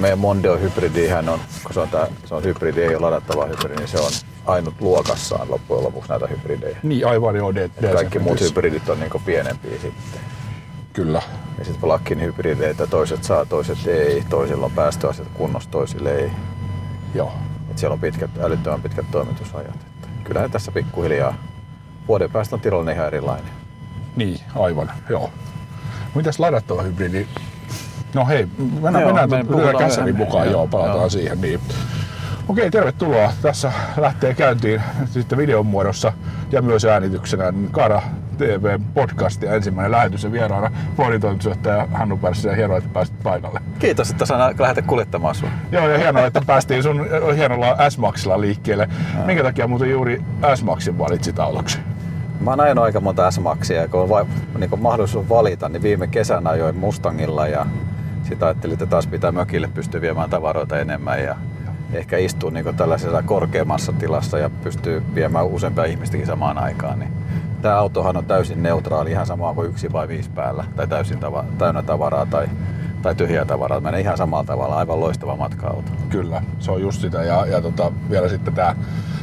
meidän Mondeo hybridihän on, kun se on hybridi, ei ole ladattava hybridi, niin se on ainut luokassaan loppujen lopuksi näitä hybridejä. Niin, aivan joo. Kaikki muut hybridit on niin pienempiä sitten. Kyllä. Ja sitten plug-in hybrideitä, toiset saa, toiset ei, toisilla on päästöasiat kunnossa, toisille ei. Joo. Et siellä on älyttömän pitkät toimitusajat. Että kyllähän tässä pikkuhiljaa vuoden päästä on tilanne ihan erilainen. Niin, aivan, joo. Mitäs ladattava hybridi? No hei, mennään kässärin mukaan, joo, palataan siihen. Niin. Okei, tervetuloa. Tässä lähtee käyntiin sitten videon muodossa ja myös äänityksenä KARA TV podcast ja ensimmäinen lähetys ja vieraana Fordin toimitusjohtaja Hannu Pärssinen. Hienoa, että pääsit paikalle. Kiitos, että sain lähteä kuljettamaan sinua. Joo, ja hienoa, että päästiin sun hienolla S-Maxilla liikkeelle. Minkä takia muuten juuri S-Maxin valitsit autoksi? Mä oon ajanut aika monta S-Maxia ja kun on niin mahdollisuus valita, niin viime kesänä ajoin Mustangilla ja sitten ajattelin, että taas pitää mökille pystyä viemään tavaroita enemmän ja ehkä istuu niin tällaisessa korkeammassa tilassa ja pystyy viemään useampia ihmistäkin samaan aikaan. Niin tämä autohan on täysin neutraali, ihan sama kuin 1 vai 5 päällä, tai täysin täynnä tavaraa tai tyhjää tavaraa. Menee ihan samalla tavalla, aivan loistava matka-auto. Kyllä, se on just sitä ja vielä sitten tämä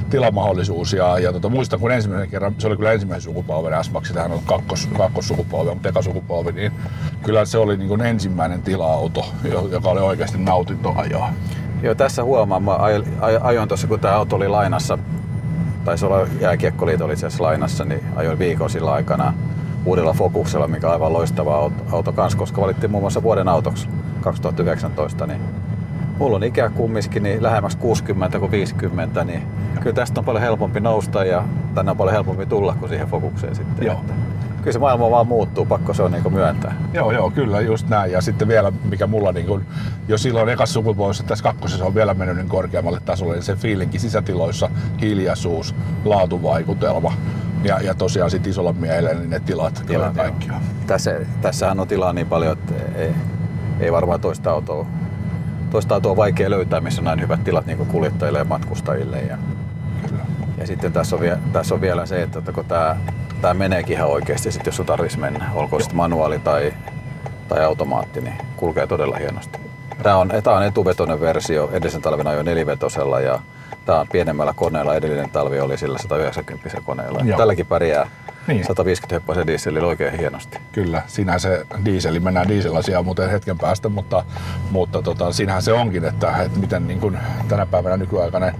tilamahdollisuus ja muistan kun ensimmäisen kerran, se oli kyllä ensimmäisen sukupolven S-Maxi, tämähän on kakkossukupolvi, mutta ekasukupolvi, niin kyllä se oli niin kuin ensimmäinen tila-auto, joka oli oikeasti nautinto ajaa. Joo, tässä huomaan, mä ajoin tuossa kun tämä auto oli lainassa, taisi olla Jääkiekkoliitto oli itse asiassa lainassa, niin ajoin viikon sillä aikana uudella Focuksella, mikä on aivan loistava auto kanssa, koska valittiin muun muassa vuoden autoksi 2019, niin mulla on ikää kumminkin niin lähemmäksi 60 kuin 50, niin kyllä tästä on paljon helpompi nousta ja tänne on paljon helpompi tulla kuin siihen Focukseen sitten. Kyllä se maailma vaan muuttuu, pakko se on niin myöntää. Joo, kyllä just näin. Ja sitten vielä, mikä mulla niin kuin, jo silloin ekassa sukupolvessa, tässä kakkosessa on vielä mennyt niin korkeammalle tasolle, niin se fiilinki sisätiloissa, hiljaisuus, laatuvaikutelma ja tosiaan sitten isolla miehellä niin ne tilat kaikkiaan. Tässähän on tilaa niin paljon, että ei varmaan toista autoa on vaikea löytää, missä on näin hyvät tilat niin kuin kuljettajille ja matkustajille. Ja sitten tässä on vielä se, että kun tämä meneekin ihan oikeasti, sit jos tarvitsisi mennä, olkoon sitten manuaali tai automaatti, niin kulkee todella hienosti. Tämä on etuvetoinen versio, edellisen talven ajoin 4-vetosella ja tämä on pienemmällä koneella, edellinen talvi oli sillä 190 koneella. Joo. Tälläkin pärjää. Niin. 150-heppaisen dieselillä oikein hienosti. Kyllä, sinähän se dieseli, mennään dieselasiaan muuten hetken päästä, mutta sinähän se onkin, että miten niin kuin tänä päivänä nykyaikainen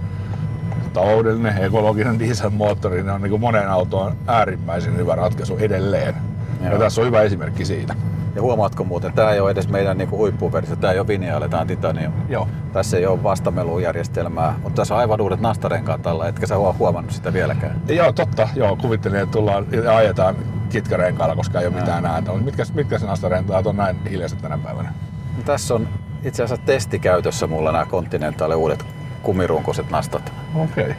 taloudellinen, ekologinen dieselmoottori niin on niin kuin monen autoon äärimmäisen hyvä ratkaisu edelleen. Joo. Ja tässä on hyvä esimerkki siitä. Ja huomaatko muuten, tämä ei ole edes meidän niinku huippuversio, tämä ei ole Vinjale, tämä on Titanium. Joo. Tässä ei ole vastamelujärjestelmää, mutta tässä on aivan uudet nastarenkaat alla, etkä sä ole huomannut sitä vieläkään. Joo, totta. Joo, kuvittelin, että tullaan ja ajetaan kitkarenkaalla, koska ei ole mitään ääntä. Mitkä se nastarenkaat on näin hiljaiset tänä päivänä? No, tässä on itse asiassa testikäytössä mulla nämä Continentalin uudet kumirunkoiset nastat. Okay.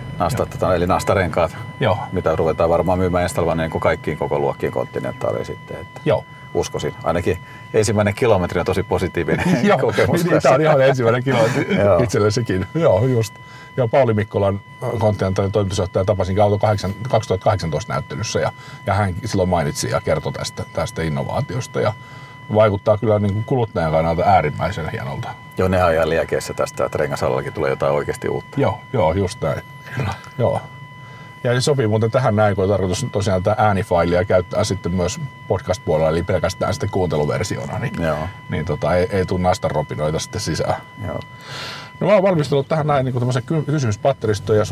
Eli nastarenkaat, joo, mitä ruvetaan varmaan myymään ensi niin kuin kaikkiin koko luokkiin Continentaliin sitten. Että. Joo. Uskoisin. Ainakin ensimmäinen kilometri on tosi positiivinen kokemus. Niin, tämä on ihan ensimmäinen kilometri itsellesikin. Joo, just. Ja Pauli Mikkolan Continentalin toimitusjohtaja tapasin Auto 2018 näyttelyssä ja hän silloin mainitsi ja kertoi tästä innovaatiosta. Ja vaikuttaa kyllä niin kuin kuluttajan kannalta äärimmäisen hienolta. Joo, ne on ihan liekeissä tästä, että rengasalallakin tulee jotain oikeasti uutta. Joo, just näin. Joo. Ja se sopii muuten tähän näin, kun on tarkoitus tosiaan tätä äänifailia käyttää sitten myös podcast-puolella, eli pelkästään sitten kuunteluversiona, niin ei tule nastaropinoita sitten sisään. Joo. No mä oon valmistellut tähän näin niin tämmöisen kysymyspatteristoon ja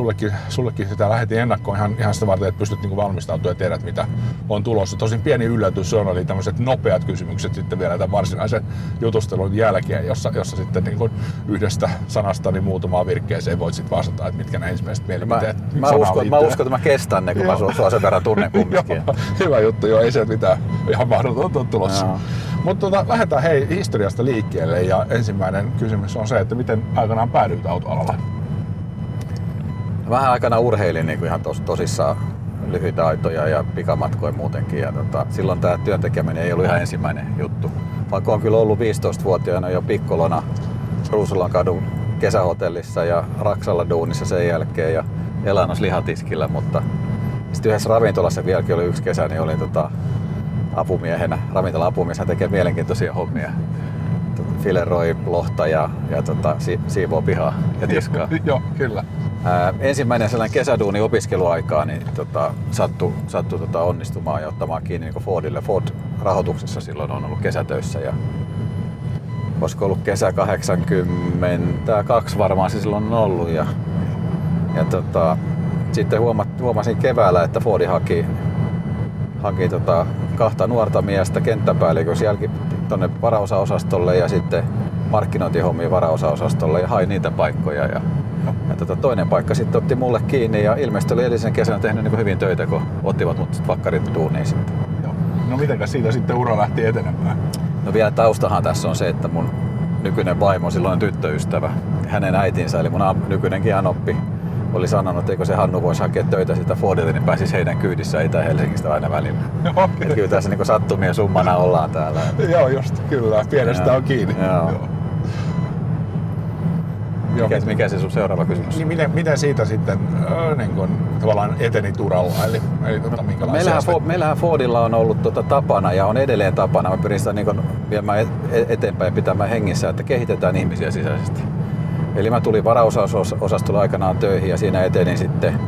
sullekin sitä lähetin ennakkoon ihan sitä varten, että pystyt niin valmistautumaan ja tiedät mitä on tulossa. Tosin pieni yllätys on, eli tämmöiset nopeat kysymykset sitten vielä tämän varsinaisen jutustelun jälkeen, jossa sitten niin kuin yhdestä sanasta niin muutamaa virkkeeseen voit sitten vastata, että mitkä ne ensimmäiset mielipiteet. Mä uskon, että mä kestän ne, kun mä sua sen verran tunnen kumminkin. Hyvä juttu, joo, ei se mitään ihan mahdotonta on tulossa. Joo. Mutta lähdetään hei historiasta liikkeelle ja ensimmäinen kysymys on se, että miten aikanaan päädyit autoalalle? Vähän aikana urheilin niin kuin ihan tosissaan lyhyitä aitoja ja pikamatkoja muutenkin. Ja silloin tämä työntekeminen ei ollut ihan ensimmäinen juttu. Vaikka on kyllä ollut 15-vuotiaana jo pikkolona Ruusulankadun kesähotellissa ja Raksalla duunissa sen jälkeen ja elannos lihatiskillä. Mutta sitten yhdessä ravintolassa vieläkin oli yksi kesä, niin olin apumiehenä. Ravintola-apumieshän tekee mielenkiintoisia hommia. fileroi lohta ja siivoo pihaa ja tiskaa. Joo, kyllä. Ensimmäinen sellainen kesäduuni opiskeluaikaa niin sattui onnistumaan ja ottamaan kiinni niin kuin Fordille. Ford-rahoituksessa silloin on ollut kesätöissä ja olisiko ollut kesä 82 varmaan se silloin on ollut. Sitten huomasin keväällä, että Fordi haki kahta nuorta miestä kenttäpäälliköksi tuonne varaosaosastolle ja sitten markkinointihommiin varaosaosastolle ja hain niitä paikkoja. Toinen paikka sitten otti mulle kiinni ja ilmeisesti oli edellisen kesänä tehnyt niin kuin hyvin töitä, kun ottivat mut vakkarit duuniin sitten. Joo. No mitenkäs siitä sitten ura lähti etenemään? No vielä taustahan tässä on se, että mun nykyinen vaimo, silloin tyttöystävä, hänen äitinsä eli mun nykyinenkin anoppi, oli sanonut, että eikö se Hannu voisi hakea töitä sitä Fordilta, niin pääsisi heidän kyydissä Itä-Helsingistä aina välillä. Okay. Et kyllä tässä niin sattumien summana ollaan täällä. Joo, just kyllä. Pienestä on kiinni. Joo. Mikä se sun seuraava kysymys? Niin, miten siitä sitten niin kun, tavallaan etenit uralla? Meillähän Fordilla on ollut tapana ja on edelleen tapana. Mä pyrin sitä niin kun viemään eteenpäin pitämään hengissä, että kehitetään ihmisiä sisäisesti. Eli mä tulin varaosaosastolla aikanaan töihin ja siinä etenin sitten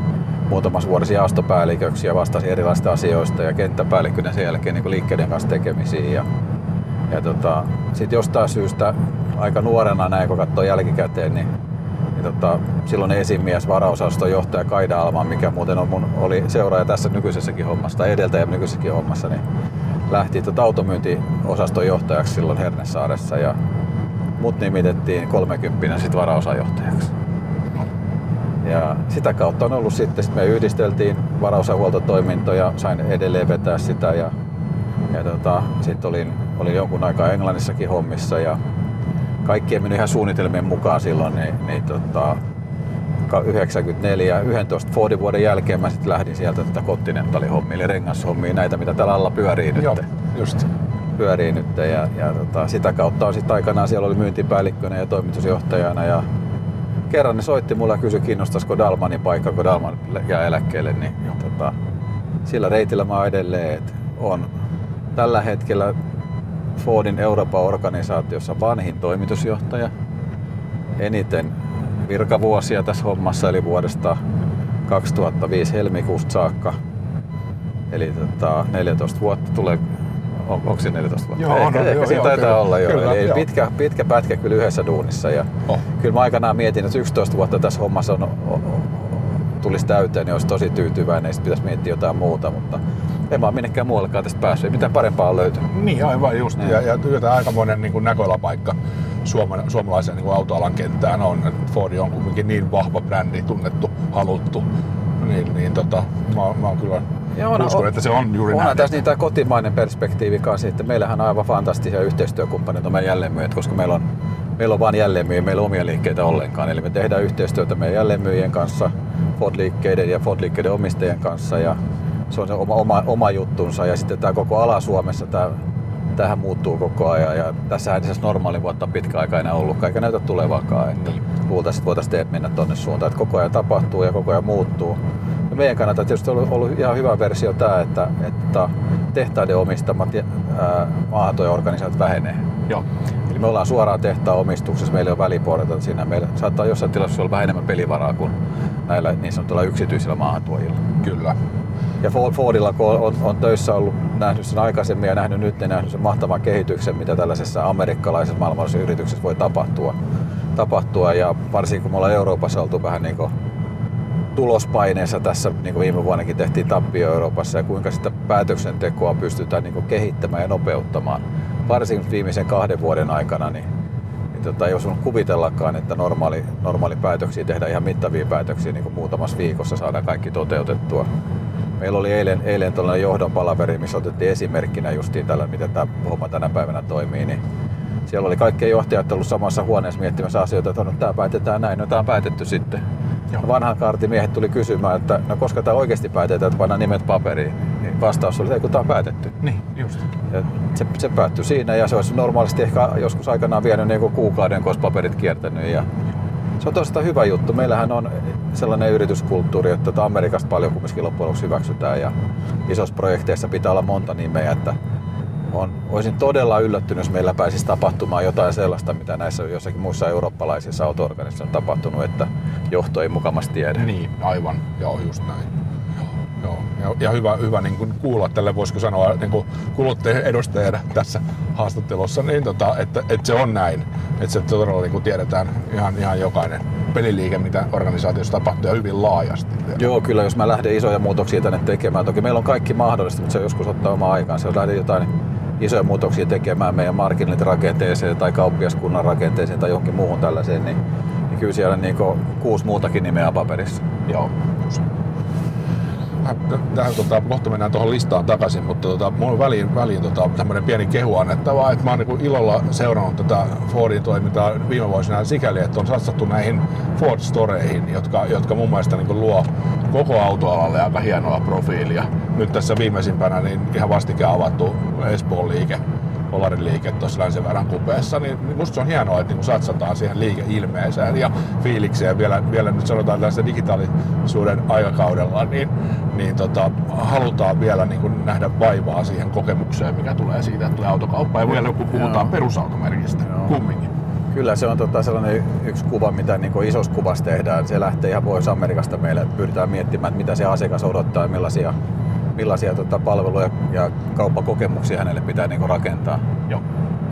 muutamassa vuodessa jaostopäälliköksi ja vastasin erilaisista asioista ja kenttäpäällikkönä sen jälkeen niin liikkeiden kanssa tekemisiin. Sitten jostain syystä aika nuorena näin, kun katsoo jälkikäteen, niin silloin esimies, varaosaston johtaja Kaida Alman, mikä muuten oli seuraaja tässä nykyisessäkin hommassa, edeltäjä nykyisessäkin hommassa, niin lähti automyyntiosaston johtajaksi silloin Hernesaaressa. Ja mut nimitettiin 30 sit varaosajohtajaksi. Ja sitä kautta on ollut sitten me yhdisteltiin varaosahuoltotoimintoja, sain edelleen vetää sitä ja sit olin jonkun aikaa Englannissakin hommissa ja kaikki ei mennyt ihan suunnitelmien mukaan silloin, niin 94 11 Fordin vuoden jälkeen mä sit lähdin sieltä Continentalin hommiin, eli rengashommiin, näitä mitä täällä alla pyörii nyt. Joo, just. Pyörii nyt ja sitä kautta on sitten aikanaan siellä oli myyntipäällikkönä ja toimitusjohtajana ja kerran ne soitti mulle ja kysyi kiinnostaisiko Dalmanin paikka, kun Dalman jää eläkkeelle, niin sillä reitillä mä edelleen, että on tällä hetkellä Fordin Euroopan organisaatiossa vanhin toimitusjohtaja, eniten virkavuosia tässä hommassa eli vuodesta 2005 helmikuusta saakka, eli 14 vuotta tulee. Onko se 14 vuotta? Joo, ehkä siinä taitaa olla jo. Eli pitkä pätkä kyllä yhdessä duunissa. Ja kyllä mä aikanaan mietin, että 11 vuotta tässä hommassa tulisi täyteen, niin olisi tosi tyytyväinen, sitten pitäisi miettiä jotain muuta, mutta en mä ole minnekään muuallekaan tästä päässyt. Ei mitään parempaa ole löytynyt. Niin, aivan just. Ja työtä aikamoinen niin näköalapaikka suomalaisen niin autoalan kenttään on. Että Ford on kuitenkin niin vahva brändi, tunnettu, haluttu. Mä oon kyllä... Uskon, että se on juuri näin. Tässä tämä kotimainen perspektiivi kanssa, että meillähän on aivan fantastisia yhteistyökumppaneita on meidän jälleenmyyjät, koska meillä on vain jälleenmyyjä, meillä on omia liikkeitä ollenkaan. Eli me tehdään yhteistyötä meidän jälleenmyyjien kanssa, Ford-liikkeiden ja Ford-liikkeiden omistajien kanssa ja se on se oma juttunsa. Ja sitten tämä koko ala Suomessa, tämähän muuttuu koko ajan ja tässähän itse asiassa normaali vuotta pitkä aika enää ollut, eikä näytä tulevakaan. Luultavasti voitaisiin mennä tuonne suuntaan, että koko ajan tapahtuu ja koko ajan muuttuu. Meidän kannalta tietysti on ollut ihan hyvä versio tämä, että tehtaiden omistamat maahantuojaorganisaatiot vähenee. Joo. Eli me ollaan suoraan tehtaan omistuksessa, meillä on väliportaita siinä. Meillä saattaa jossain tilassa olla vähän enemmän pelivaraa kuin näillä niin sanotuilla yksityisillä maahantuojilla. Kyllä. Ja Fordilla, kun on töissä ollut, nähnyt sen aikaisemmin ja nähnyt nyt, niin nähnyt sen mahtavan kehityksen, mitä tällaisessa amerikkalaisessa maailmallisessa yrityksessä voi tapahtua. Ja varsinkin kun me ollaan Euroopassa oltu vähän niin kuin tulospaineessa tässä, niin kuin viime vuonnakin tehtiin tappio Euroopassa ja kuinka sitä päätöksentekoa pystytään niin kuin kehittämään ja nopeuttamaan. Varsinkin viimeisen 2 vuoden aikana, niin ei olisi kuvitellakaan, että normaali päätöksiä tehdään ihan mittavia päätöksiä, niin kuin muutamassa viikossa saadaan kaikki toteutettua. Meillä oli eilen tuollainen johdonpalaveri, missä otettiin esimerkkinä justiin tällä, miten tämä homma tänä päivänä toimii. Niin siellä oli kaikkien johtajat ollut samassa huoneessa miettimässä asioita, että no, tämä päätetään näin, no tämä on päätetty sitten. Vanhan kaartin miehet tuli kysymään, että no koska tämä oikeasti päätetään, että pannaan nimet paperiin, niin vastaus oli, että ei kun tämä on päätetty. Niin, just. Ja se päättyi siinä ja se olisi normaalisti ehkä joskus aikanaan vienyt niin kuukauden, kun olisi paperit kiertänyt. Ja se on tosiaan hyvä juttu. Meillähän on sellainen yrityskulttuuri, että Amerikasta paljon kumminkin loppujen lopuksi hyväksytään ja isoissa projekteissa pitää olla monta nimeä, että Olisin todella yllättynyt, jos meillä pääsisi tapahtumaan jotain sellaista, mitä näissä jossakin muissa eurooppalaisissa auto-organisissa on tapahtunut, että johto ei mukamasti tiedä. Niin, aivan. Joo, just näin. Joo. Ja hyvä niin kuin kuulla tälle, voisiko sanoa niin kuin kuluttajien edustajana tässä haastattelussa, niin että se on näin. Että se todella niin kuin tiedetään ihan jokainen peliliike, mitä organisaatiossa tapahtuu, ja hyvin laajasti. Joo, kyllä, jos mä lähden isoja muutoksia tänne tekemään. Toki meillä on kaikki mahdollista, mutta se joskus ottaa omaa aikaansa. Jos lähden jotain isoja muutoksia tekemään meidän markkinointirakenteeseen tai kauppiaskunnan rakenteeseen tai johonkin muuhun tällaiseen, niin kyllä siellä on niin kuin 6 muutakin nimeä paperissa. Joo. Kohta mennään tuohon listaan takaisin, mutta minulla on väliin tämmöinen pieni kehu annettava, että mä oon niin ilolla seurannut tätä Fordin toimintaa viime vuosina sikäli, että on satsattu näihin Ford Storeihin, jotka mun mielestä niin luo koko autoalalle aika hienoa profiilia. Nyt tässä viimeisimpänä niin ihan vastikään avattu Espoon liike, Olarin liike tuossa Länsi-Väylän kupeessa, niin musta se on hienoa, että satsataan siihen liikeilmeeseen ja fiilikseen vielä nyt sanotaan tässä digitaalisuuden aikakaudella, niin halutaan vielä niin nähdä vaivaa siihen kokemukseen, mikä tulee siitä, että tulee autokauppa, ja vielä kun puhutaan perusautomerkistä kumminkin. Kyllä se on sellainen yksi kuva, mitä niin isossa kuvassa tehdään. Se lähtee ihan Pohjois-Amerikasta meille, että pyritään miettimään, mitä se asiakas odottaa ja millaisia palveluja ja kauppakokemuksia hänelle pitää niinku rakentaa. Joo.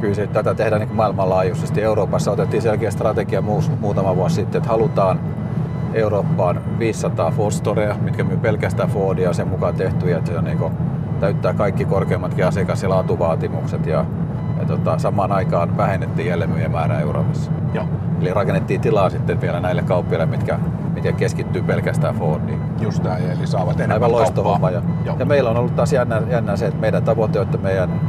Kyllä se, tätä tehdään niinku maailmanlaajuisesti. Euroopassa otettiin selkeä strategia muutama vuosi sitten, että halutaan Eurooppaan 500 Ford Storea, mitkä myy pelkästään Fordia sen mukaan tehtyjä, että se on niinku, täyttää kaikki korkeimmatkin asiakas- ja laatuvaatimukset. Ja samaan aikaan vähennettiin jälleenmyyjien määrää Euroopassa. Joo. Eli rakennettiin tilaa sitten vielä näille kauppiaille, mitkä keskittyy pelkästään Fordiin. Just näin, eli saavat enemmän aivan loistohomma. Ja meillä on ollut taas jännä se, että meidän tavoite on, että meidän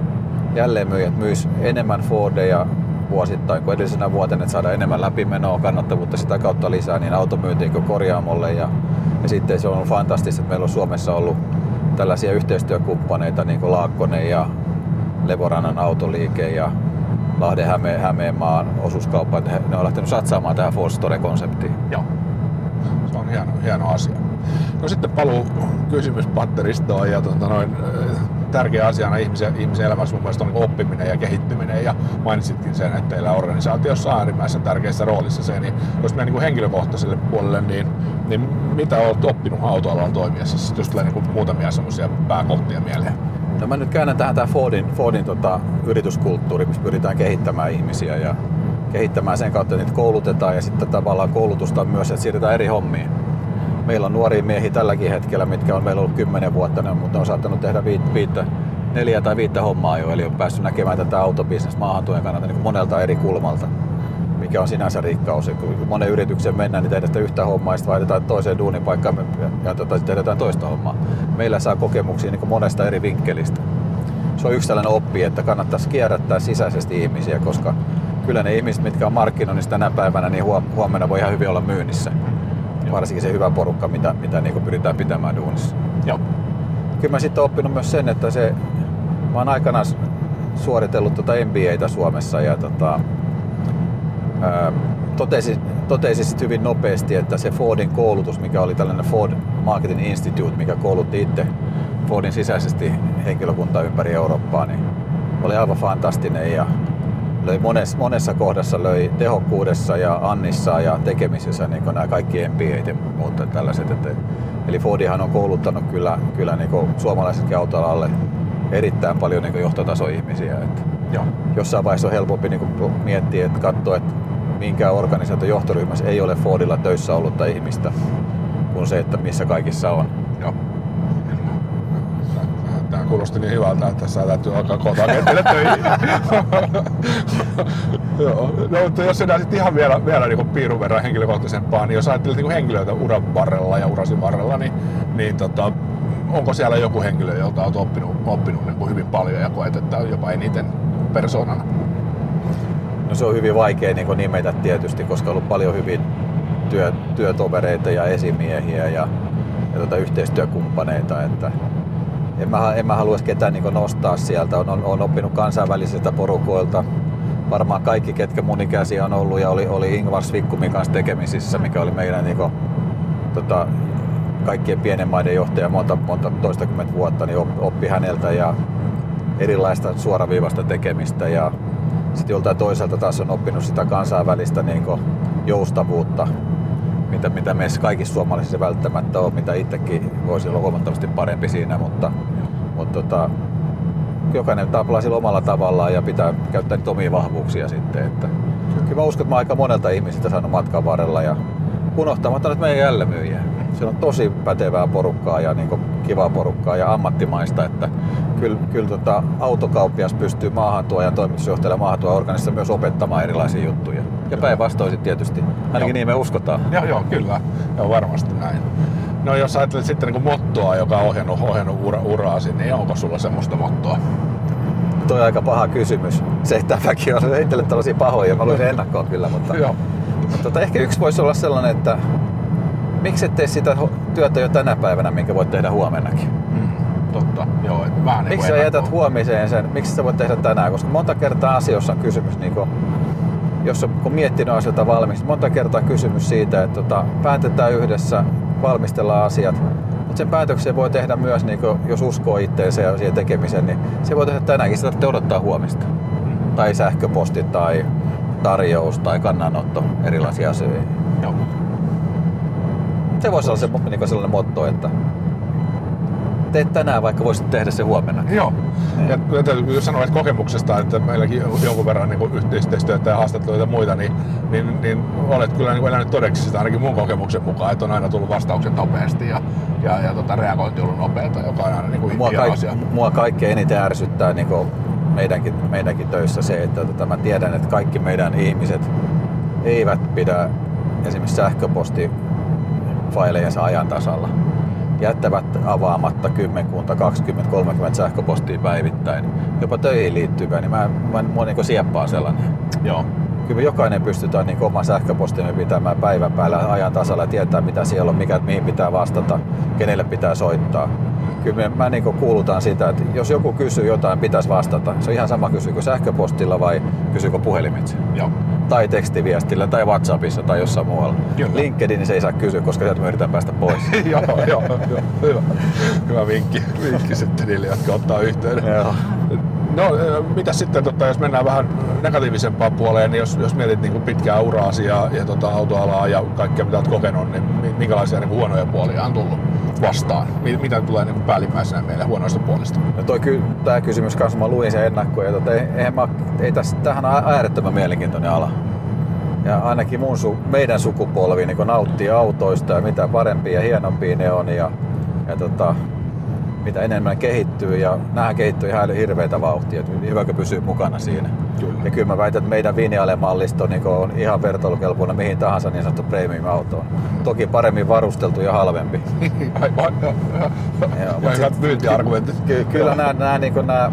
jälleenmyyjät myis enemmän Fordeja vuosittain kuin edellisenä vuotena, että saadaan enemmän läpimenoa, kannattavuutta sitä kautta lisää niin automyyntiin kuin korjaamolle. Ja sitten se on ollut fantastista, että meillä on Suomessa ollut tällaisia yhteistyökumppaneita niin kuin Laakkonen ja Levorannan autoliike ja Lahden Hämeenmaan Osuuskauppa. Ne on lähtenyt satsaamaan tähän Ford Store-konseptiin. Joo. Se on hieno asia. No sitten paluu kysymyspatteristoon ja tärkeä asiana ihmisen elämässä mun mielestä on oppiminen ja kehittyminen, ja mainitsitkin sen, että teillä organisaatiossa on äärimmäisen tärkeässä roolissa se, niin jos mennään niin henkilökohtaiselle puolelle, niin mitä olet oppinut autoalalla toimiessa? Jos tulee niin muutamia semmoisia pääkohtia mieleen. No mä nyt käännän tähän Fordin yrityskulttuuri, missä pyritään kehittämään ihmisiä ja kehittämään sen kautta, että niitä koulutetaan ja sitten tavallaan koulutusta myös, että siirrytään eri hommiin. Meillä on nuoria miehiä tälläkin hetkellä, mitkä on meillä ollut 10 vuotta, mutta on saattanut tehdä 4 tai 5 hommaa jo, eli on päässyt näkemään tätä autobisnestä maahantuojan kannalta niin monelta eri kulmalta, mikä on sinänsä rikkaus. Kun monen yritykseen mennään, niin tehdään sitä yhtä hommaa, sitten vaihdetaan toiseen duunipaikkaan ja tehdään jotain toista hommaa. Meillä saa kokemuksia niin monesta eri vinkkelistä. Se on yksi tällainen oppi, että kannattaisi kierrättää sisäisesti ihmisiä, koska kyllä ne ihmiset, mitkä on markkinoinnissa tänä päivänä, niin huomenna voi ihan hyvin olla myynnissä. Varsinkin se hyvä porukka, mitä niin pyritään pitämään duunissa. Joo. Kyllä mä sitten oppinut myös sen, että mä oon aikanaan suoritellut MBAtä Suomessa ja totesin sit hyvin nopeasti, että se Fordin koulutus, mikä oli tällainen Ford Marketing Institute, mikä koulutti itse Fordin sisäisesti henkilökuntaa ympäri Eurooppaa, niin oli aivan fantastinen ja löi monessa kohdassa, löi tehokkuudessa ja annissa ja tekemisessä niin nämä kaikki MBAt ja muuta tällaiset. Eli Fordihan on kouluttanut kyllä niin suomalaisetkin autoalalle erittäin paljon niin johtotasoihmisiä. Joo. Jossain vaiheessa on helpompi niin miettiä, että katsoa, että minkään organisaation johtoryhmässä ei ole Fordilla töissä ollutta ihmistä, kuin se, että missä kaikissa on. Joo. Tämä kuulosti niin hyvältä, että tässä täytyy alkaa kohta kenttille töihin. No, mutta jos enää sitten ihan vielä niin piirun verran henkilökohtaisempaa, niin jos ajattelet niin henkilöitä uran varrella ja urasi varrella, niin onko siellä joku henkilö, jolta olet oppinut niin hyvin paljon ja koet, että jopa eniten persoonana? No, se on hyvin vaikea niin nimetä tietysti, koska on ollut paljon hyviä työtovereita ja esimiehiä ja yhteistyökumppaneita. Että en mä haluaisi ketään niin nostaa sieltä. Olen oppinut kansainvälisiltä porukoilta. Varmaan kaikki, ketkä mun ikäisiä on ollut ja oli Ingvars Vikkumin kanssa tekemisissä, mikä oli meidän kaikkien pienen maiden johtaja monta toistakymmentä vuotta, niin oppi häneltä ja erilaista suoraviivasta tekemistä ja sitten joltain toiselta taas on oppinut sitä kansainvälistä niin kuin joustavuutta, mitä meissä kaikissa suomalaisissa välttämättä on, mitä itsekin voisi olla huomattavasti parempi siinä, mutta jokainen taplaa sillä omalla tavallaan ja pitää käyttää niitä omia vahvuuksia sitten. Että kyllä mä uskon, että mä aika monelta ihmisiltä saanut matkan varrella ja unohtamatta nyt meidän jällemyyjä. Siellä on tosi pätevää porukkaa ja niin kuin kivaa porukkaa ja ammattimaista, että kyllä autokauppias pystyy maahantuojan toimitusjohtajalle ja maahantuojan organissa myös opettamaan erilaisia juttuja. Ja päinvastoin tietysti, ainakin niin me uskotaan. Joo, kyllä. Joo, varmasti näin. No jos ajattelet sitten niin mottoa, joka on ohjannut uraasi, niin onko sulla semmoista mottoa? Toi on aika paha kysymys. Se tämäkin on itselle tällaisia pahoja, mä luin ennakkoon kyllä, mutta ehkä yksi voisi olla sellainen, että miksi et tee sitä työtä jo tänä päivänä, minkä voit tehdä huomennakin? Totta, joo. Miksi sä jätät huomiseen sen, miksi sä voit tehdä tänään? Koska monta kertaa asioissa on kysymys, niin jos on miettinyt asioita valmiiksi, monta kertaa kysymys siitä, että päätetään yhdessä, valmistellaan asiat. Mutta sen päätöksen voi tehdä myös, niin jos uskoo itteensä ja siihen tekemiseen, niin se voi tehdä tänäänkin, sitä tarvitsee odottaa huomista. Tai sähköposti, tai tarjous, tai kannanotto, erilaisia asioita. Joo. Se voisi olla sellainen motto, että teet tänään, vaikka voisit tehdä se huomenna. Joo. Ja sanoit kokemuksesta, että meilläkin jonkun verran niin yhteistyötä ja haastatteluita ja muita, niin olet kyllä niin elänyt todeksi sitä ainakin mun kokemuksen mukaan, että on aina tullut vastaukset nopeasti ja reagointi on ollut nopeata, joka on aina niin hieno asia. Mua kaikkein eniten ärsyttää niin meidänkin töissä se, että mä tiedän, että kaikki meidän ihmiset eivät pidä esimerkiksi sähköpostifailejensa ajan tasalla. Jättävät avaamatta 10, 20, 30 sähköpostia päivittäin, jopa töihin liittyvää, niin mä niin sieppaan sellainen. Joo. Kyllä jokainen pystytään niin oman sähköpostimme pitämään päivän päällä ajan tasalla ja tietää mitä siellä on, mihin pitää vastata, kenelle pitää soittaa. Kyllä mä niin kuulutan sitä, että jos joku kysyy jotain, pitäisi vastata. Se on ihan sama, kysyykö sähköpostilla vai kysyykö puhelimitse. Joo. Tai tekstiviestillä, tai WhatsAppissa, tai jossain muualla. LinkedIn se ei saa kysyä, koska sieltä me yritetään päästä pois. Joo, hyvä vinkki sitten niille, jotka ottaa yhteyden. No, mitä sitten, jos mennään vähän negatiivisempaan puoleen, niin jos mietit niin pitkää uraasi ja autoalaa ja kaikkea, mitä olet kokenut, niin minkälaisia niin huonoja puolia on tullut vastaan? Mitä tulee niin päällimmäisenä meille huonoista puolista? No tämä kysymys kanssa, mä luin sen ennakkoon. Ja tämähän on äärettömän mielenkiintoinen ala. Ja ainakin meidän sukupolvi niin nauttii autoista ja mitä parempia ja hienompia ne on. Mitä enemmän kehittyy, ja nämähän kehittyy ihan hirveitä vauhtia, että hyväkö pysyy mukana siinä. Kyllä. Ja kyllä mä väitän, että meidän Vinjale-mallisto on ihan vertailukelpoinen mihin tahansa niin sanottu premium-autoon. Toki paremmin varusteltu ja halvempi. Aivan, joo. Ja myyntiargumentit. Kyllä nämä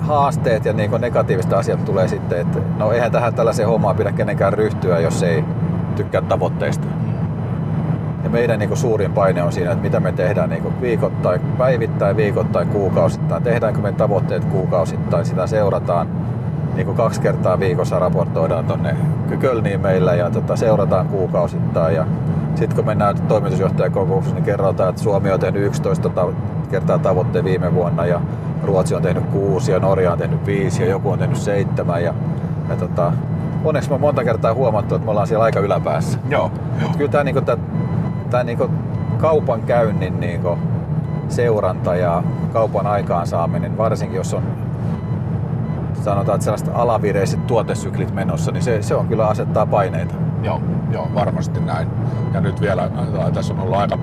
haasteet ja negatiiviset asiat tulee sitten, että no eihän tähän tällaiseen hommaan pidä kenenkään ryhtyä, jos ei tykkää tavoitteista. Ja meidän suurin paine on siinä, että mitä me tehdään viikoittain, päivittäin, viikoittain, kuukausittain. Tehdäänkö me tavoitteet kuukausittain, sitä seurataan. 2 kertaa viikossa raportoidaan tuonne Kölniin meillä ja seurataan kuukausittain. Ja sitten kun mennään toimitusjohtajakokouksessa, niin kerrotaan, että Suomi on tehnyt 11 kertaa tavoitteen viime vuonna ja Ruotsi on tehnyt 6 ja Norja on tehnyt 5 ja joku on tehnyt 7. Ja onneksi mä monta kertaa huomattu, että me ollaan siellä aika yläpäässä. Joo. Kyllä tämä kaupan käynnin seuranta ja kaupan aikaansaaminen, varsinkin jos on sanotaan, että sellaiset alavireiset tuotesyklit menossa, niin se on kyllä asettaa paineita. Joo, varmasti näin. Ja nyt vielä, tässä on ollut aika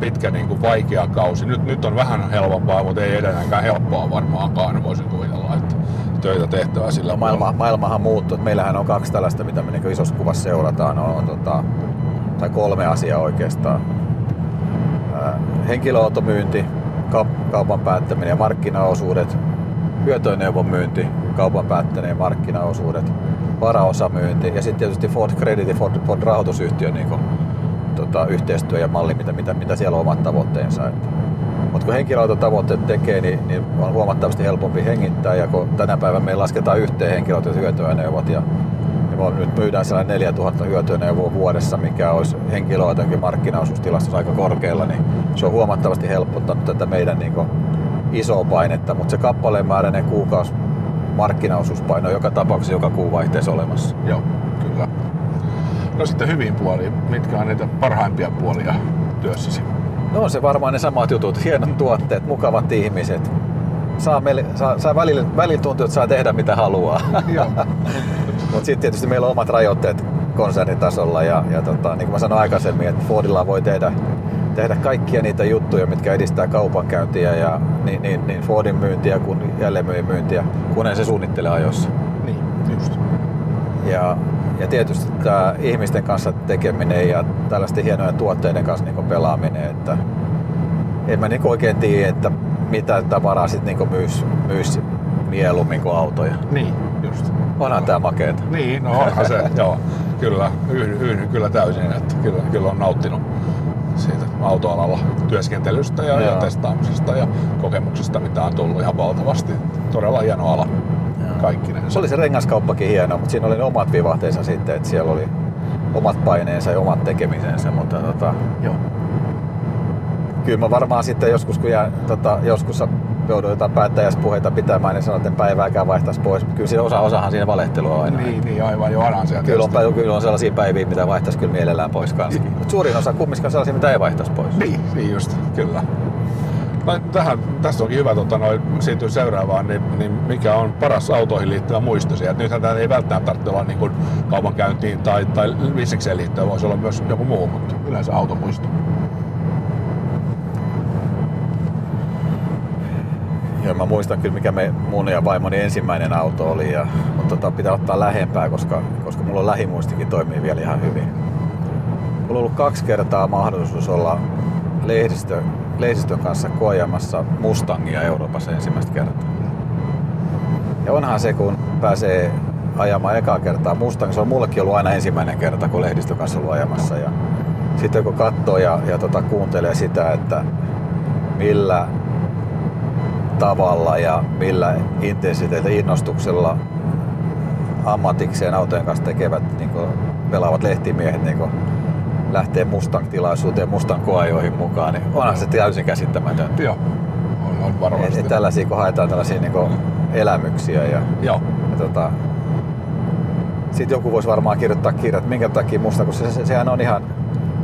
pitkä vaikea kausi. Nyt on vähän helpompaa, mutta ei edelleenkään helppoa varmaankaan, voisin kuvitella, että töitä tehtävä sillä maailmahan muuttuu. Meillähän on 2 tällaista, mitä me isossa kuvassa seurataan. Tai 3 asiaa oikeastaan. Henkilöautomyynti, kaupan päättäminen ja markkinaosuudet, hyötyneuvon myynti, kaupan päättäneen markkinaosuudet, varaosamyynti ja sitten tietysti Ford Credit ja Ford rahoitusyhtiön yhteistyö ja malli, mitä siellä on omat tavoitteensa. Mutta kun henkilöautotavoitteet tekee, niin on huomattavasti helpompi hengittää ja kun tänä päivänä me lasketaan yhteen henkilöautot ja hyötyneuvot nyt myydään sellainen 4000 hyötyöneuvoa vuodessa, mikä olisi henkilöautojen markkinaosuustilastossa aika korkealla, niin se on huomattavasti helpottanut tätä meidän isoa painetta, mutta se kappalemääräinen kuukausimarkkinaosuuspaino on joka tapauksessa joka kuun vaihteessa olemassa. Joo, kyllä. No sitten hyviin puoliin. Mitkä on niitä parhaimpia puolia työssäsi? No on se varmaan ne samat jutut. Hienot tuotteet, mukavat ihmiset. Välillä tuntuu, että saa tehdä mitä haluaa. Mutta sitten tietysti meillä on omat rajoitteet konsernitasolla ja niin kuin mä sanoin aikaisemmin, että Fordilla voi tehdä kaikkia niitä juttuja, mitkä edistää kaupankäyntiä ja niin Fordin myyntiä kuin jälleenmyyntiä, kunhan se suunnittelee ajoissa. Niin, just. Ja tietysti tämä ihmisten kanssa tekeminen ja tällaisten hienojen tuotteiden kanssa niin kuin pelaaminen, että en mä niin kuin oikein tiedä, että mitä tavaraa sitten niin kuin myys mieluummin kuin autoja. Niin, just. Onhan tää makeeta. Niin, no onhan se, joo. Kyllä, yhdyn kyllä täysin, että kyllä on nauttinut siitä autoalalla työskentelystä ja testaamisesta ja kokemuksesta, mitä on tullut ihan valtavasti. Todella hieno ala. Kaikkinensa. Se oli se rengaskauppakin hieno, mutta siinä oli ne omat vivahteensa sitten, että siellä oli omat paineensa ja omat tekemisensä, mutta joo. Kyllä mä varmaan sitten joskus, kun joskus joudun jotain päättäjäispuheita pitämään, niin sanon, että en päivääkään vaihtaisi pois. Kyllä siinä osahan siinä valehtelua aina. Niin, aivan jo anan sieltä. Kyllä on sellaisia päiviä, mitä vaihtaisi kyllä mielellään pois kanssakin. Mutta suurin osa kumminkaan sellaisia, mitä ei vaihtaisi pois. Niin just, kyllä. No, tässä onkin hyvä siirtyä seuraavaan, niin mikä on paras autoihin liittyvä muistosi? Et nythän tämä ei välttämättä tarvitse olla niin kaupankäyntiin tai bisnekseen liittyen, voisi olla myös joku muu, mutta yleensä automuisto. Joo, mä muistan kyllä, mikä mun ja vaimoni ensimmäinen auto oli, mutta pitää ottaa lähempää, koska mulla lähimuistikin toimii vielä ihan hyvin. Mulla on ollut 2 kertaa mahdollisuus olla lehdistön kanssa koeajamassa Mustangia Euroopassa ensimmäistä kertaa. Ja onhan se, kun pääsee ajamaan ekaa kertaa Mustang, se on mullekin ollut aina ensimmäinen kerta, kun lehdistön kanssa ollut ajamassa. Ja sitten kun katsoo ja kuuntelee sitä, että millä tavalla ja millä intensiteetillä innostuksella ammatikseen autojen kanssa tekevät niin kuin pelaavat lehtimiehet niin kuin lähtee Mustang-tilaisuuteen, Mustang-koeajoihin mukaan, niin onhan se täysin käsittämätöntä. Joo, on varmasti. Tällaisia, kun haetaan tällaisia niin kuin elämyksiä. Joo. Sitten joku voisi varmaan kirjoittaa kirjat, minkä takia Mustang, kun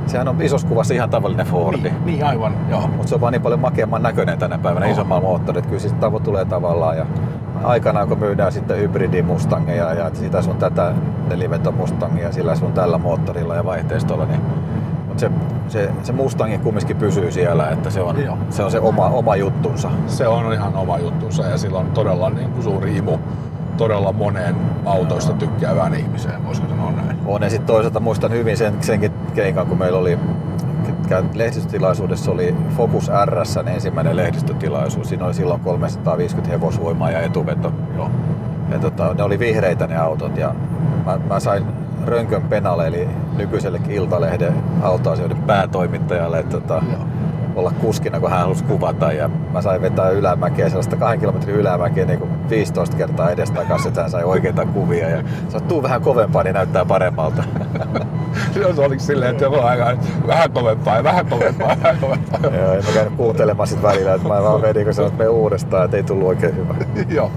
sehän on isossa kuvassa ihan tavallinen Fordi. Niin aivan, joo. Mutta se on vaan niin paljon makeamman näköinen tänä päivänä isomman moottorin, että kyllä siis tavo tulee tavallaan. Ja aikanaan kun myydään sitten hybridimustangeja ja sitä sun tätä neliveto-mustangia sillä sun tällä moottorilla ja vaihteistolla, niin mutta se Mustangi kumminkin pysyy siellä, että se on se oma juttunsa. Se on ihan oma juttunsa ja sillä on todella niin kuin suuri imu todella moneen autoista tykkäävään ihmiseen, voisiko sanoa näin. On ja sitten toisaalta muistan hyvin senkin keikan, kun meillä oli lehdistötilaisuudessa oli Focus RS ensimmäinen lehdistötilaisuus. Siinä oli silloin 350 hevosvoimaa ja etuveto. Joo. Ja ne oli vihreitä ne autot ja mä sain Rönkön Penalle eli nykyisellekin Iltalehden autoasioiden päätoimittajalle olla kuskina, kun hän halusi kuvata ja mä sain vetää ylämäkeä, sellaista 2 kilometrin ylämäkeä niin kuin 15 kertaa edestakaisin, että hän sai oikeita kuvia ja sattuu vähän kovempaa, niin näyttää paremmalta. Se oliko silleen, että joku aikaan vähän kovempaa. Joo, en mä käynyt kuuntelemaan sit välillä, että mä vaan vedin, kun sanoin, että me uudestaan, että ei tullut oikein hyvä. Joo.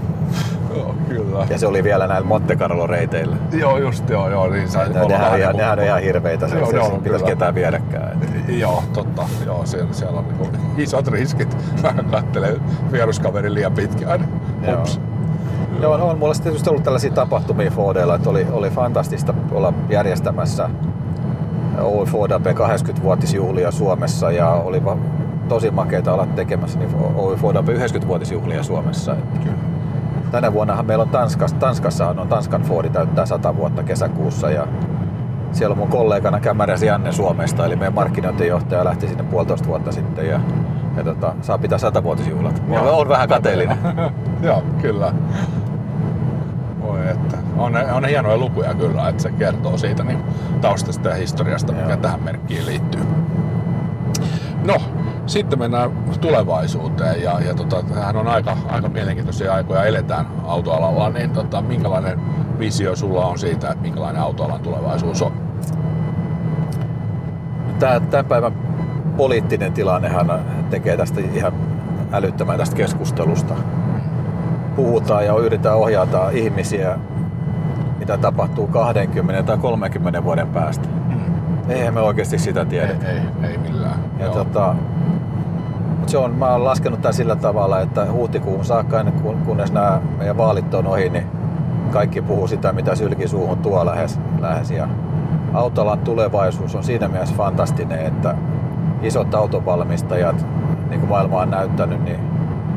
Joo, kyllä. Ja se oli vielä näillä Monte Carlo -reiteillä. Joo, just joo. Niin sai nehän on ihan hirveitä, se pitäisi ketään viedäkään. Joo, totta. Joo, siellä on niinku isot riskit. Vähän kattelee vieruskaverin liian pitkään. Ups. Joo, on mulla tietysti ollut tällaisia tapahtumia Fordilla, että oli fantastista olla järjestämässä Oy Fordin 80-vuotisjuhlia Suomessa ja oli tosi makeita olla tekemässä niin Oy Fordin 90-vuotisjuhlia Suomessa. Kyllä. Tänä vuonnahan meillä on Tanskassahan on Tanskan Fordi täyttää 100 vuotta kesäkuussa ja siellä on mun kollegana Kämäräinen Janne Suomesta, eli meidän markkinointijohtaja lähti sinne 1,5 vuotta sitten ja saa pitää 100-vuotisjuhlat. Joo. Ja on vähän kateellinen. Joo, kyllä. Voi että. On hienoja lukuja kyllä, että se kertoo siitä niin taustasta ja historiasta, mikä tähän merkkiin liittyy. No. Sitten mennään tulevaisuuteen ja tämähän on aika mielenkiintoisia aikoja eletään autoalalla, niin minkälainen visio sulla on siitä, että minkälainen autoalan tulevaisuus on? Tämän päivän poliittinen tilannehan tekee tästä ihan älyttömän tästä keskustelusta. Puhutaan ja yritetään ohjata ihmisiä, mitä tapahtuu 20 tai 30 vuoden päästä. Eihän me oikeasti sitä tiedetä. Ei millään. Ja mä oon laskenut tämän sillä tavalla, että huhtikuuhun saakka, kunnes nämä meidän vaalit on ohi, niin kaikki puhuu sitä, mitä sylkisuuhun tuo lähes. Ja autoalan tulevaisuus on siinä mielessä fantastinen, että isot autovalmistajat, niin kuin maailma on näyttänyt, niin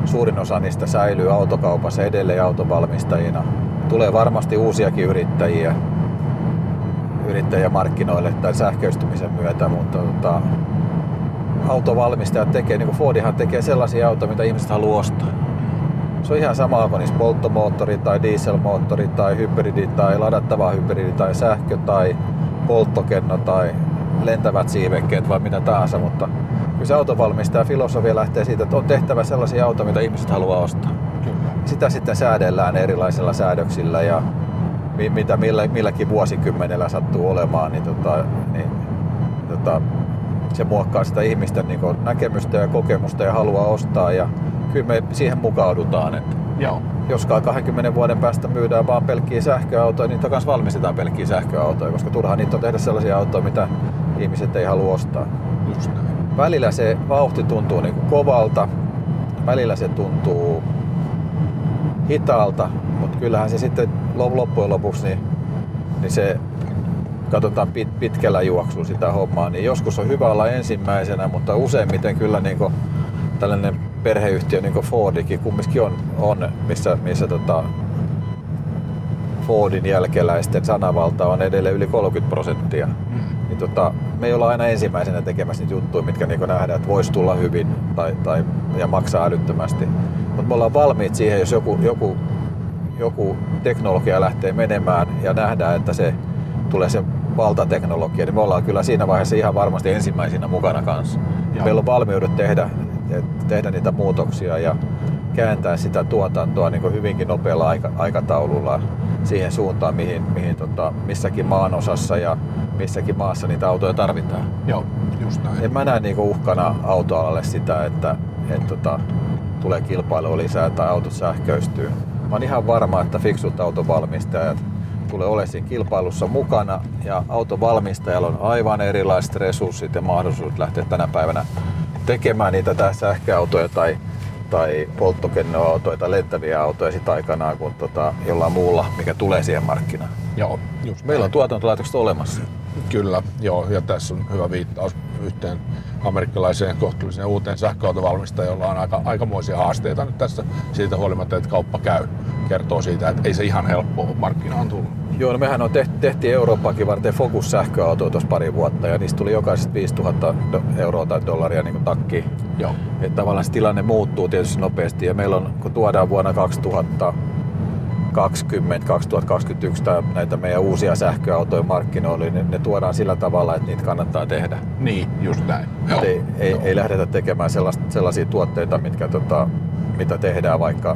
suurin osa niistä säilyy autokaupassa edelleen autovalmistajina. Tulee varmasti uusiakin yrittäjiä markkinoille tämän sähköistymisen myötä, mutta autovalmistajat tekee, niin kuin Fordihan tekee sellaisia autoja, mitä ihmiset haluaa ostaa. Se on ihan sama kuin niissä polttomoottori tai dieselmoottori tai hybridi tai ladattava hybridi tai sähkö tai polttokenno tai lentävät siivekkeet vai mitä tahansa, mutta kyllä se autovalmistaja filosofia lähtee siitä, että on tehtävä sellaisia autoja, mitä ihmiset haluaa ostaa. Kyllä. Sitä sitten säädellään erilaisilla säädöksillä ja mitä milläkin vuosikymmenellä sattuu olemaan, se muokkaa sitä ihmisten niin kuin näkemystä ja kokemusta ja haluaa ostaa ja kyllä me siihen mukaudutaan. Että jos 20 vuoden päästä myydään vaan pelkkiä sähköautoja, niin takaisin valmistetaan pelkkiä sähköautoja, koska turhaan niitä on tehdä sellaisia autoja, mitä ihmiset ei halua ostaa. Just näin. Välillä se vauhti tuntuu niin kuin kovalta, välillä se tuntuu hitaalta, mutta kyllähän se sitten loppujen lopuksi niin se katsotaan pitkällä juoksulla sitä hommaa, niin joskus on hyvä olla ensimmäisenä, mutta useimmiten kyllä niin kuin tällainen perheyhtiö niin kuin Fordikin kumminkin on missä Fordin jälkeläisten sanavalta on edelleen yli 30%. Niin me ei olla aina ensimmäisenä tekemässä niitä juttuja, mitkä niin kuin nähdään, että voisi tulla hyvin tai ja maksaa älyttömästi. Mutta me ollaan valmiit siihen, jos joku teknologia lähtee menemään ja nähdään, että se tulee se valtateknologia, niin me ollaan kyllä siinä vaiheessa ihan varmasti ensimmäisinä mukana kanssa. Joo. Meillä on valmiudet tehdä niitä muutoksia ja kääntää sitä tuotantoa niin kuin hyvinkin nopealla aikataululla siihen suuntaan, mihin missäkin maanosassa ja missäkin maassa niitä autoja tarvitaan. Joo, just näin. En mä näe niin kuin uhkana autoalalle sitä, että tulee kilpailua lisää tai autot sähköistyy. Mä oon ihan varma, että fiksut autovalmistajat tulee olemaan siinä kilpailussa mukana ja autovalmistajalla on aivan erilaiset resurssit ja mahdollisuudet lähteä tänä päivänä tekemään niitä sähköautoja tai polttokennoautoja tai lentäviä autoja sit aikanaan kuin jollain muulla, mikä tulee siihen markkinaan. Joo, just meillä on tuotantolaitokset olemassa. Kyllä, joo, ja tässä on hyvä viittaus yhteen amerikkalaiseen kohtuulliseen uuteen sähköautovalmistajan, jolla on aikamoisia haasteita nyt tässä siitä huolimatta, että kauppa käy. Kertoo siitä, että ei se ihan helppoa markkinaan tullut. Joo, no mehän on tehtiin Eurooppaakin varten Focus sähköautoa tuossa pari vuotta ja niistä tuli jokaisesta 5 000 euroa tai dollaria niin kuin takkiin. Joo. Että tavallaan se tilanne muuttuu tietysti nopeasti ja meillä on, kun tuodaan vuonna 2020-2021 näitä meidän uusia sähköautoja markkinoille, niin ne tuodaan sillä tavalla, että niitä kannattaa tehdä. Niin, just näin. Joo. Ei lähdetä tekemään sellaisia tuotteita, mitä tehdään vaikka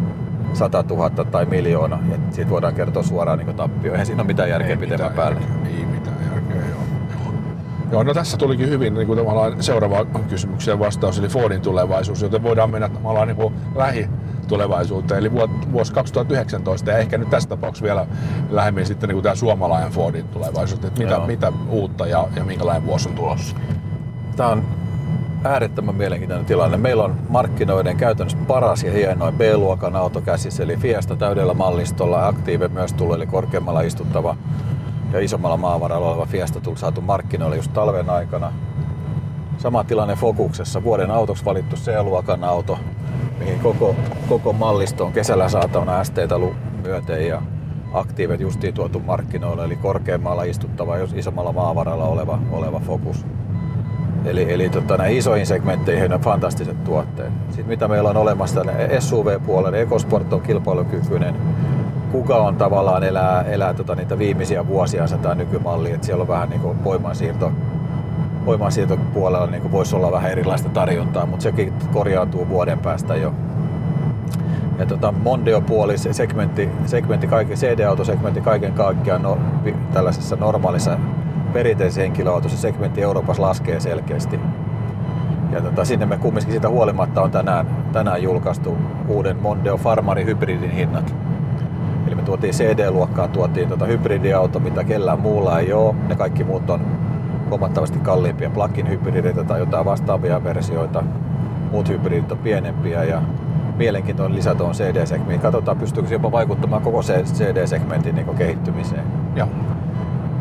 100 000 tai miljoona. Siitä voidaan kertoa suoraan niin tappioon. Eihän siinä ole mitään järkeä pitemmän päälle. Ei mitään järkeä, joo. No tässä tulikin hyvin niin kuin tavallaan seuraava kysymykseen vastaus, eli Fordin tulevaisuus, joten voidaan mennä tavallaan niin lähitulevaisuuteen, eli vuosi 2019 ja ehkä nyt tässä tapauksessa vielä lähemmin sitten niin kuin tämä suomalainen Fordin tulevaisuus, että mitä uutta ja minkälainen vuosi on tulossa? Tämä on äärettömän mielenkiintoinen tilanne. Meillä on markkinoiden käytännössä paras ja hienoin B-luokan auto käsissä, eli Fiesta täydellä mallistolla, Active myös tullut, eli korkeammalla istuttava ja isommalla maavaralla oleva Fiesta tuli saatu markkinoille just talven aikana. Sama tilanne Focuksessa. Vuoden autoksi valittu C-luokan auto, mihin koko mallisto on kesällä saatavana ST:tä myöten ja Activet justiin tuotu markkinoille, eli korkeammalla istuttava ja isommalla maavaralla oleva Focus. Eli näihin isoihin segmentteihin on fantastiset tuotteet. Sitten mitä meillä on olemassa SUV-puolella, EcoSport on kilpailukykyinen. Kuka on tavallaan elää niitä viimeisiä vuosiansa tämä nykymalli, että siellä on vähän niin kuin voimansiirtopuolella niin kuin voisi olla vähän erilaista tarjontaa, mutta sekin korjautuu vuoden päästä jo. Ja Mondeo-puoli, CD-autosegmentti kaiken kaikkiaan tällaisessa normaalissa perinteisessä henkilöautossa segmentti Euroopassa laskee selkeästi. Ja sitten me kumminkin siitä huolimatta on tänään julkaistu uuden Mondeo Farmarin hybridin hinnat. Eli me tuotiin CD-luokkaan, tuotiin hybridiauto, mitä kellään muulla ei ole. Ne kaikki muut on huomattavasti kalliimpia plug-in hybrideitä tai jotain vastaavia versioita. Muut hybridit on pienempiä ja mielenkiintoinen lisä tuohon CD-segmentin. Katsotaan, pystyykö se jopa vaikuttamaan koko CD-segmentin niin kehittymiseen. Joo.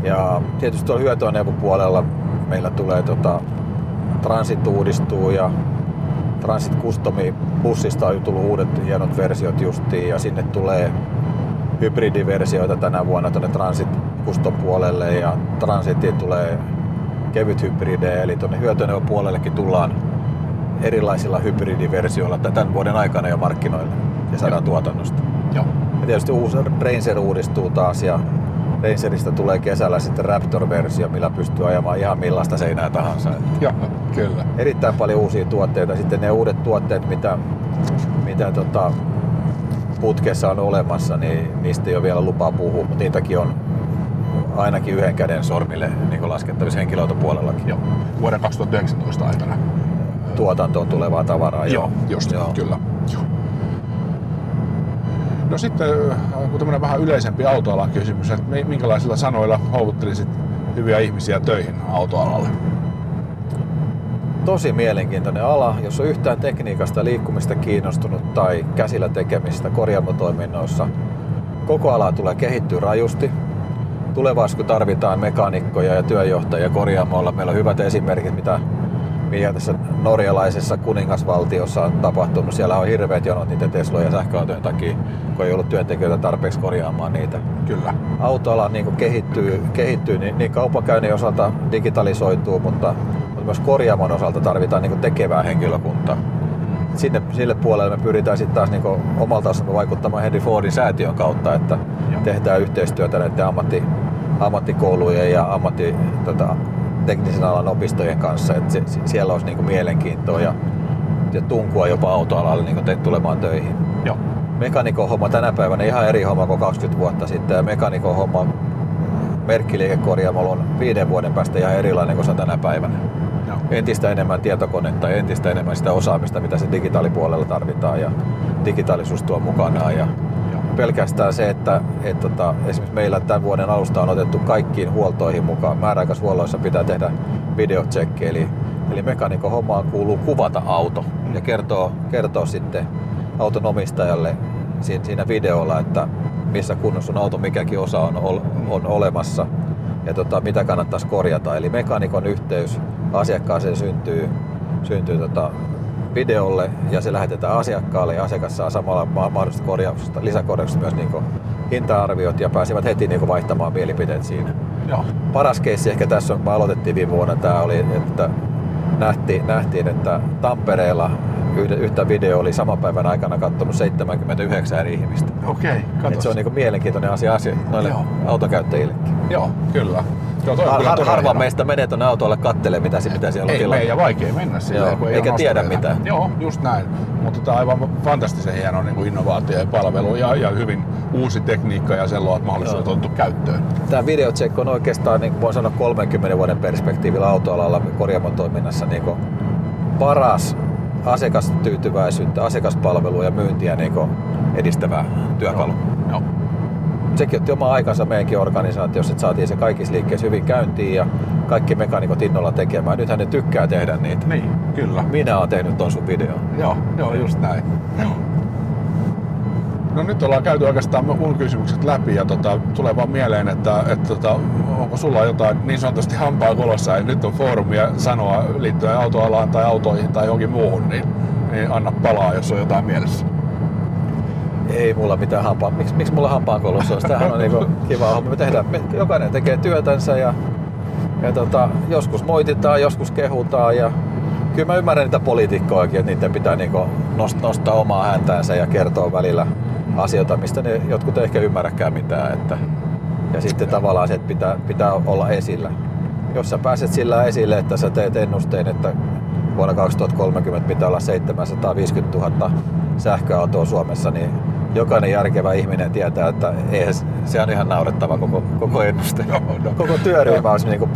Ja tietysti tuolla hyötyajoneuvopuolella meillä tulee Transit uudistuu ja Transit Custom bussista on tullut uudet hienot versiot justiin ja sinne tulee hybridiversioita tänä vuonna tuonne Transit Custom puolelle ja Transitiin tulee kevyt hybridejä, eli tuonne hyötyajoneuvopuolellekin tullaan erilaisilla hybridiversioilla tämän vuoden aikana jo markkinoille ja saadaan tuotannosta. Joo. Ja tietysti uusi Ranger uudistuu taas ja Rangerista tulee kesällä sitten Raptor-versio, millä pystyy ajamaan ihan millaista seinää tahansa. Joo, kyllä. Erittäin paljon uusia tuotteita. Sitten ne uudet tuotteet, mitä putkessa on olemassa, niin niistä ei ole vielä lupaa puhua, mutta niitäkin on ainakin yhden käden sormille niin laskettavissa henkilöautopuolellakin. Joo. Vuoden 2019 aikana. Tuotantoon tulevaa tavaraa. Joo, joo. Kyllä. Joo. No sitten tämmöinen vähän yleisempi autoalan kysymys, että minkälaisilla sanoilla houkuttelisit hyviä ihmisiä töihin autoalalle? Tosi mielenkiintoinen ala, jos on yhtään tekniikasta liikkumista kiinnostunut tai käsillä tekemistä korjaamotoiminnoissa. Koko ala tulee kehittyä rajusti. Tulevaisuudessa kun tarvitaan mekaanikkoja ja työjohtajia korjaamoilla. Meillä on hyvät esimerkit, mitä tässä norjalaisessa kuningasvaltiossa on tapahtunut. Siellä on hirveät jonot niitä Tesloja sähköautojen takia, kun ei ollut työntekijöitä tarpeeksi korjaamaan niitä. Kyllä. Autoala niin kehittyy niin kaupankäynnin osalta digitalisoituu, mutta myös korjaamon osalta tarvitaan niin tekevää henkilökuntaa. Sille puolelle me pyritään sitten taas niin omalta osalta vaikuttamaan Henry Fordin säätiön kautta, että tehdään yhteistyötä näiden ammattikoulujen ja teknisen alan opistojen kanssa, että siellä olisi niinku mielenkiintoa ja tunkua jopa autoalalle niinku tulemaan töihin. Joo. Mekanikon homma tänä päivänä ihan eri homma kuin 20 vuotta sitten, ja mekanikon homma merkkiliikekorjaamolla on 5 vuoden päästä ihan erilainen kuin se tänä päivänä. Joo. Entistä enemmän tietokonetta, entistä enemmän sitä osaamista, mitä se digitaalipuolella tarvitaan, ja digitaalisuus tuo mukanaan. Ja pelkästään se, että esimerkiksi meillä tämän vuoden alusta on otettu kaikkiin huoltoihin mukaan. Määräaikaishuolloissa pitää tehdä videotsekki, eli mekaanikon hommaan kuuluu kuvata auto ja kertoo sitten auton omistajalle siinä videolla, että missä kunnossa on auto, mikäkin osa on olemassa ja mitä kannattaisi korjata. Eli mekaanikon yhteys asiakkaaseen syntyy videolle ja se lähetetään asiakkaalle ja asiakas saa samalla mahdollisesta lisäkorjauksesta myös niin hinta-arviot ja pääsivät heti niin vaihtamaan mielipiteet siinä. Joo. Paras keissi ehkä tässä on, kun aloitettiin viime vuonna, tämä oli, että nähtiin, että Tampereella yhtä video oli saman päivän aikana katsonut 79 eri ihmistä. Okei, katos. Se on niin mielenkiintoinen asia noille autokäyttäjillekin. Joo, kyllä. Harva meistä menee tuonne autolle kattelee, mitä siellä on tilalla. Ei meidän vaikea mennä silleen, kun ei eikä tiedä mitään. Joo, just näin. Mutta tämä on aivan fantastisen hieno niin innovaatio ja palvelu ja hyvin uusi tekniikka ja sellaiset mahdollisuudet on otettu käyttöön. Tämä videotsekko on oikeastaan, niin kuin voin sanoa, 30 vuoden perspektiivillä autoalalla korjaamotoiminnassa niin paras asiakastyytyväisyyttä, asiakaspalvelua ja myyntiä niin edistävää työkalu. Joo. Sekin otti oman aikansa meidänkin organisaatiossa, että saatiin se kaikissa liikkeissä hyvin käyntiin ja kaikki mekaanikot innolla tekemään. Nythän ne tykkää tehdä niitä. Niin, kyllä. Minä olen tehnyt ton sun videon. Joo, just näin. Joo. No nyt ollaan käyty oikeastaan mun kysymykset läpi ja tulee vaan mieleen, että onko sulla jotain niin sanotusti hampaa kolossa, että nyt on foorumia sanoa liittyen autoalaan tai autoihin tai johonkin muuhun, niin anna palaa, jos on jotain mielessä. Ei mulla mitään hampaa. Miksi mulla hampaankolossa on? Tämähän on niinku kiva homma. Me jokainen tekee työtänsä ja joskus moititaan, joskus kehutaan. Ja kyllä mä ymmärrän niitä poliitikkoakin, että niiden pitää niinku nostaa omaa häntäänsä ja kertoa välillä asioita, mistä ne jotkut ei ehkä ymmärräkään mitään. Ja sitten tavallaan se, että pitää olla esillä. Jos sä pääset sillä esille, että sä teet ennusteen, että vuonna 2030 pitää olla 750 000 sähköautoa Suomessa, niin jokainen järkevä ihminen tietää, että eihän, se on ihan naurettava koko ennuste. Koko työryhmä olisi niin kuin,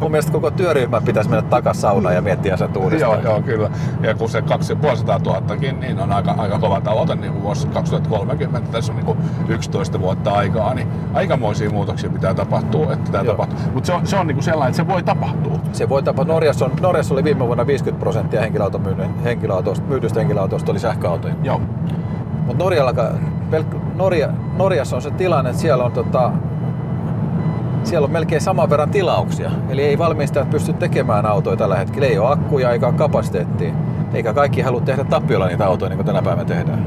mun mielestä koko työryhmä pitäisi mennä takas saunaan ja miettiä sen uudestaan. Joo, kyllä. Ja kun se 250,000kin, niin on aika kova tavoite, niin vuosi 2030, tässä on niin kuin 11 vuotta aikaa, niin aikamoisia muutoksia pitää tapahtua, että tämä tapahtuu. Mutta se on niin kuin sellainen, että se voi tapahtua. Se voi tapahtua. Norjassa oli viime vuonna 50% myydyistä henkilöautoista oli sähköautoja. Joo. Mutta Norjassa on se tilanne, että siellä on melkein saman verran tilauksia. Eli ei valmistajat pysty tekemään autoja tällä hetkellä. Ei ole akkuja eikä ole kapasiteettia. Eikä kaikki halua tehdä tappiolla niitä autoja, niin kuin tänä päivänä tehdään.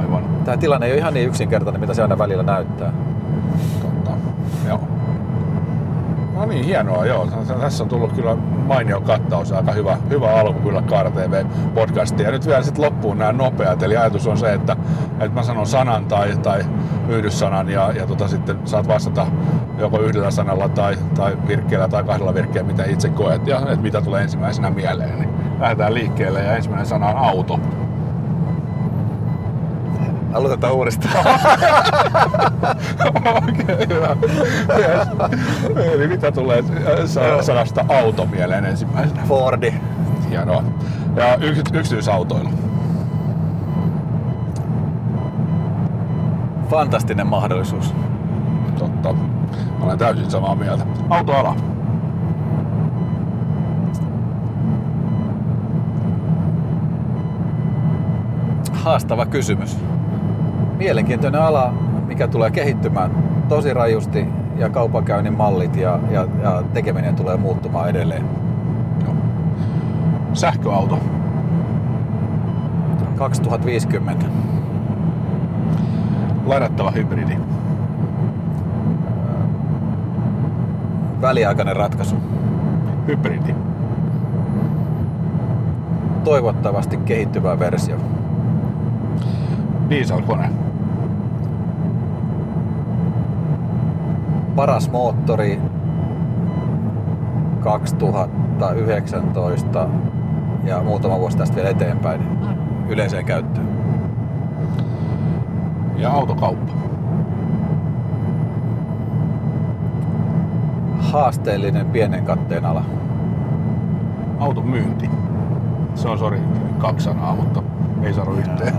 Aivan. Tämä tilanne ei ole ihan niin yksinkertainen, mitä se aina välillä näyttää. Totta, joo. No niin, hienoa, joo. Tässä on tullut kyllä mainio kattaus, aika hyvä alku kyllä KARA TV-podcastiin. Ja nyt vielä sitten loppuun nämä nopeat, eli ajatus on se, että mä sanon sanan tai yhdyssanan ja sitten saat vastata joko yhdellä sanalla tai virkkeellä tai kahdella virkkeellä, mitä itse koet ja että mitä tulee ensimmäisenä mieleen. Niin lähdetään liikkeelle ja ensimmäinen sana on auto. Aloitetaan uudestaan. Okei, hyvä. Eli mitä tulee sanasta auto mieleen ensimmäisenä? Fordi. Hienoa. Ja yksityisautoilu. Fantastinen mahdollisuus. Totta. Olen täysin samaa mieltä. Autoala. Haastava kysymys. Mielenkiintoinen ala, mikä tulee kehittymään tosi rajusti ja kaupankäynnin mallit ja tekeminen tulee muuttumaan edelleen. Joo. Sähköauto. 2050. Ladattava hybridi. Väliaikainen ratkaisu. Hybridi. Toivottavasti kehittyvä versio. Dieselkone. Paras moottori 2019 ja muutama vuosi tästä vielä eteenpäin yleiseen käyttöön. Ja autokauppa. Haasteellinen pienen katteen ala. Automyynti. Se on kaksi sanaa, mutta ei sano yhteen.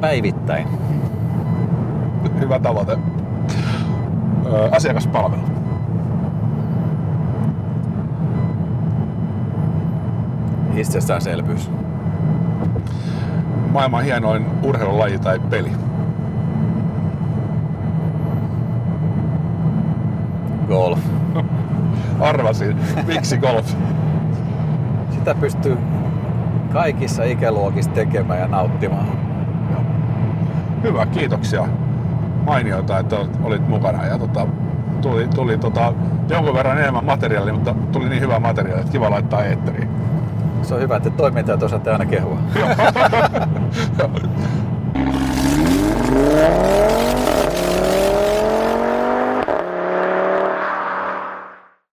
Päivittäin. Hyvä tavoite. Asiakaspalvelu. Itsestäänselvyys. Maailman hienoin urheilulaji tai peli. Golf. Arvasin. Miksi golf? Sitä pystyy kaikissa ikäluokissa tekemään ja nauttimaan. Hyvä, kiitoksia. Mainiota, että olit mukana ja tuli jonkun verran enemmän materiaalia, mutta tuli niin hyvä materiaali, että kiva laittaa eetteriin. Se on hyvä, että toimintaa tuossa aina kehua.